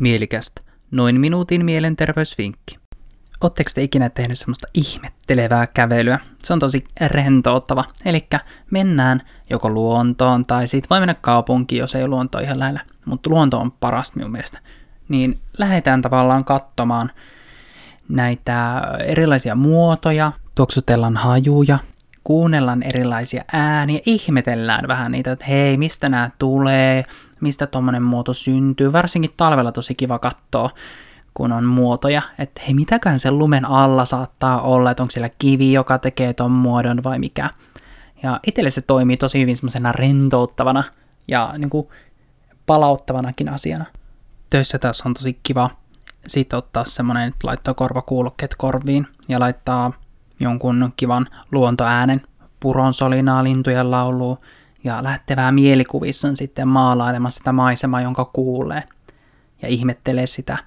Mielikästä. Noin minuutin mielenterveysvinkki. Ootteko te ikinä tehnyt semmoista ihmettelevää kävelyä? Se on tosi rentouttava. Elikkä mennään joko luontoon tai sit voi mennä kaupunkiin, jos ei luonto ihan lähellä. Mutta luonto on parasta minun mielestä. Niin lähdetään tavallaan katsomaan näitä erilaisia muotoja, tuoksutellaan hajuja, kuunnellaan erilaisia ääniä, ihmetellään vähän niitä, että hei, mistä nämä tulee, mistä tommonen muoto syntyy. Varsinkin talvella tosi kiva katsoa, kun on muotoja, että hei, mitäköhän sen lumen alla saattaa olla, että onko siellä kivi, joka tekee ton muodon vai mikä. Ja itselle se toimii tosi hyvin semmoisena rentouttavana ja niinku palauttavanakin asiana. Töissä taas on tosi kiva sit ottaa semmonen, että laittaa korvakuulokkeet korviin ja laittaa jonkun kivan luontoäänen, puron solinaa, lintujen laulua ja lähtevää mielikuvissa sitten maalailemaan sitä maisemaa, jonka kuulee ja ihmettelee sitä.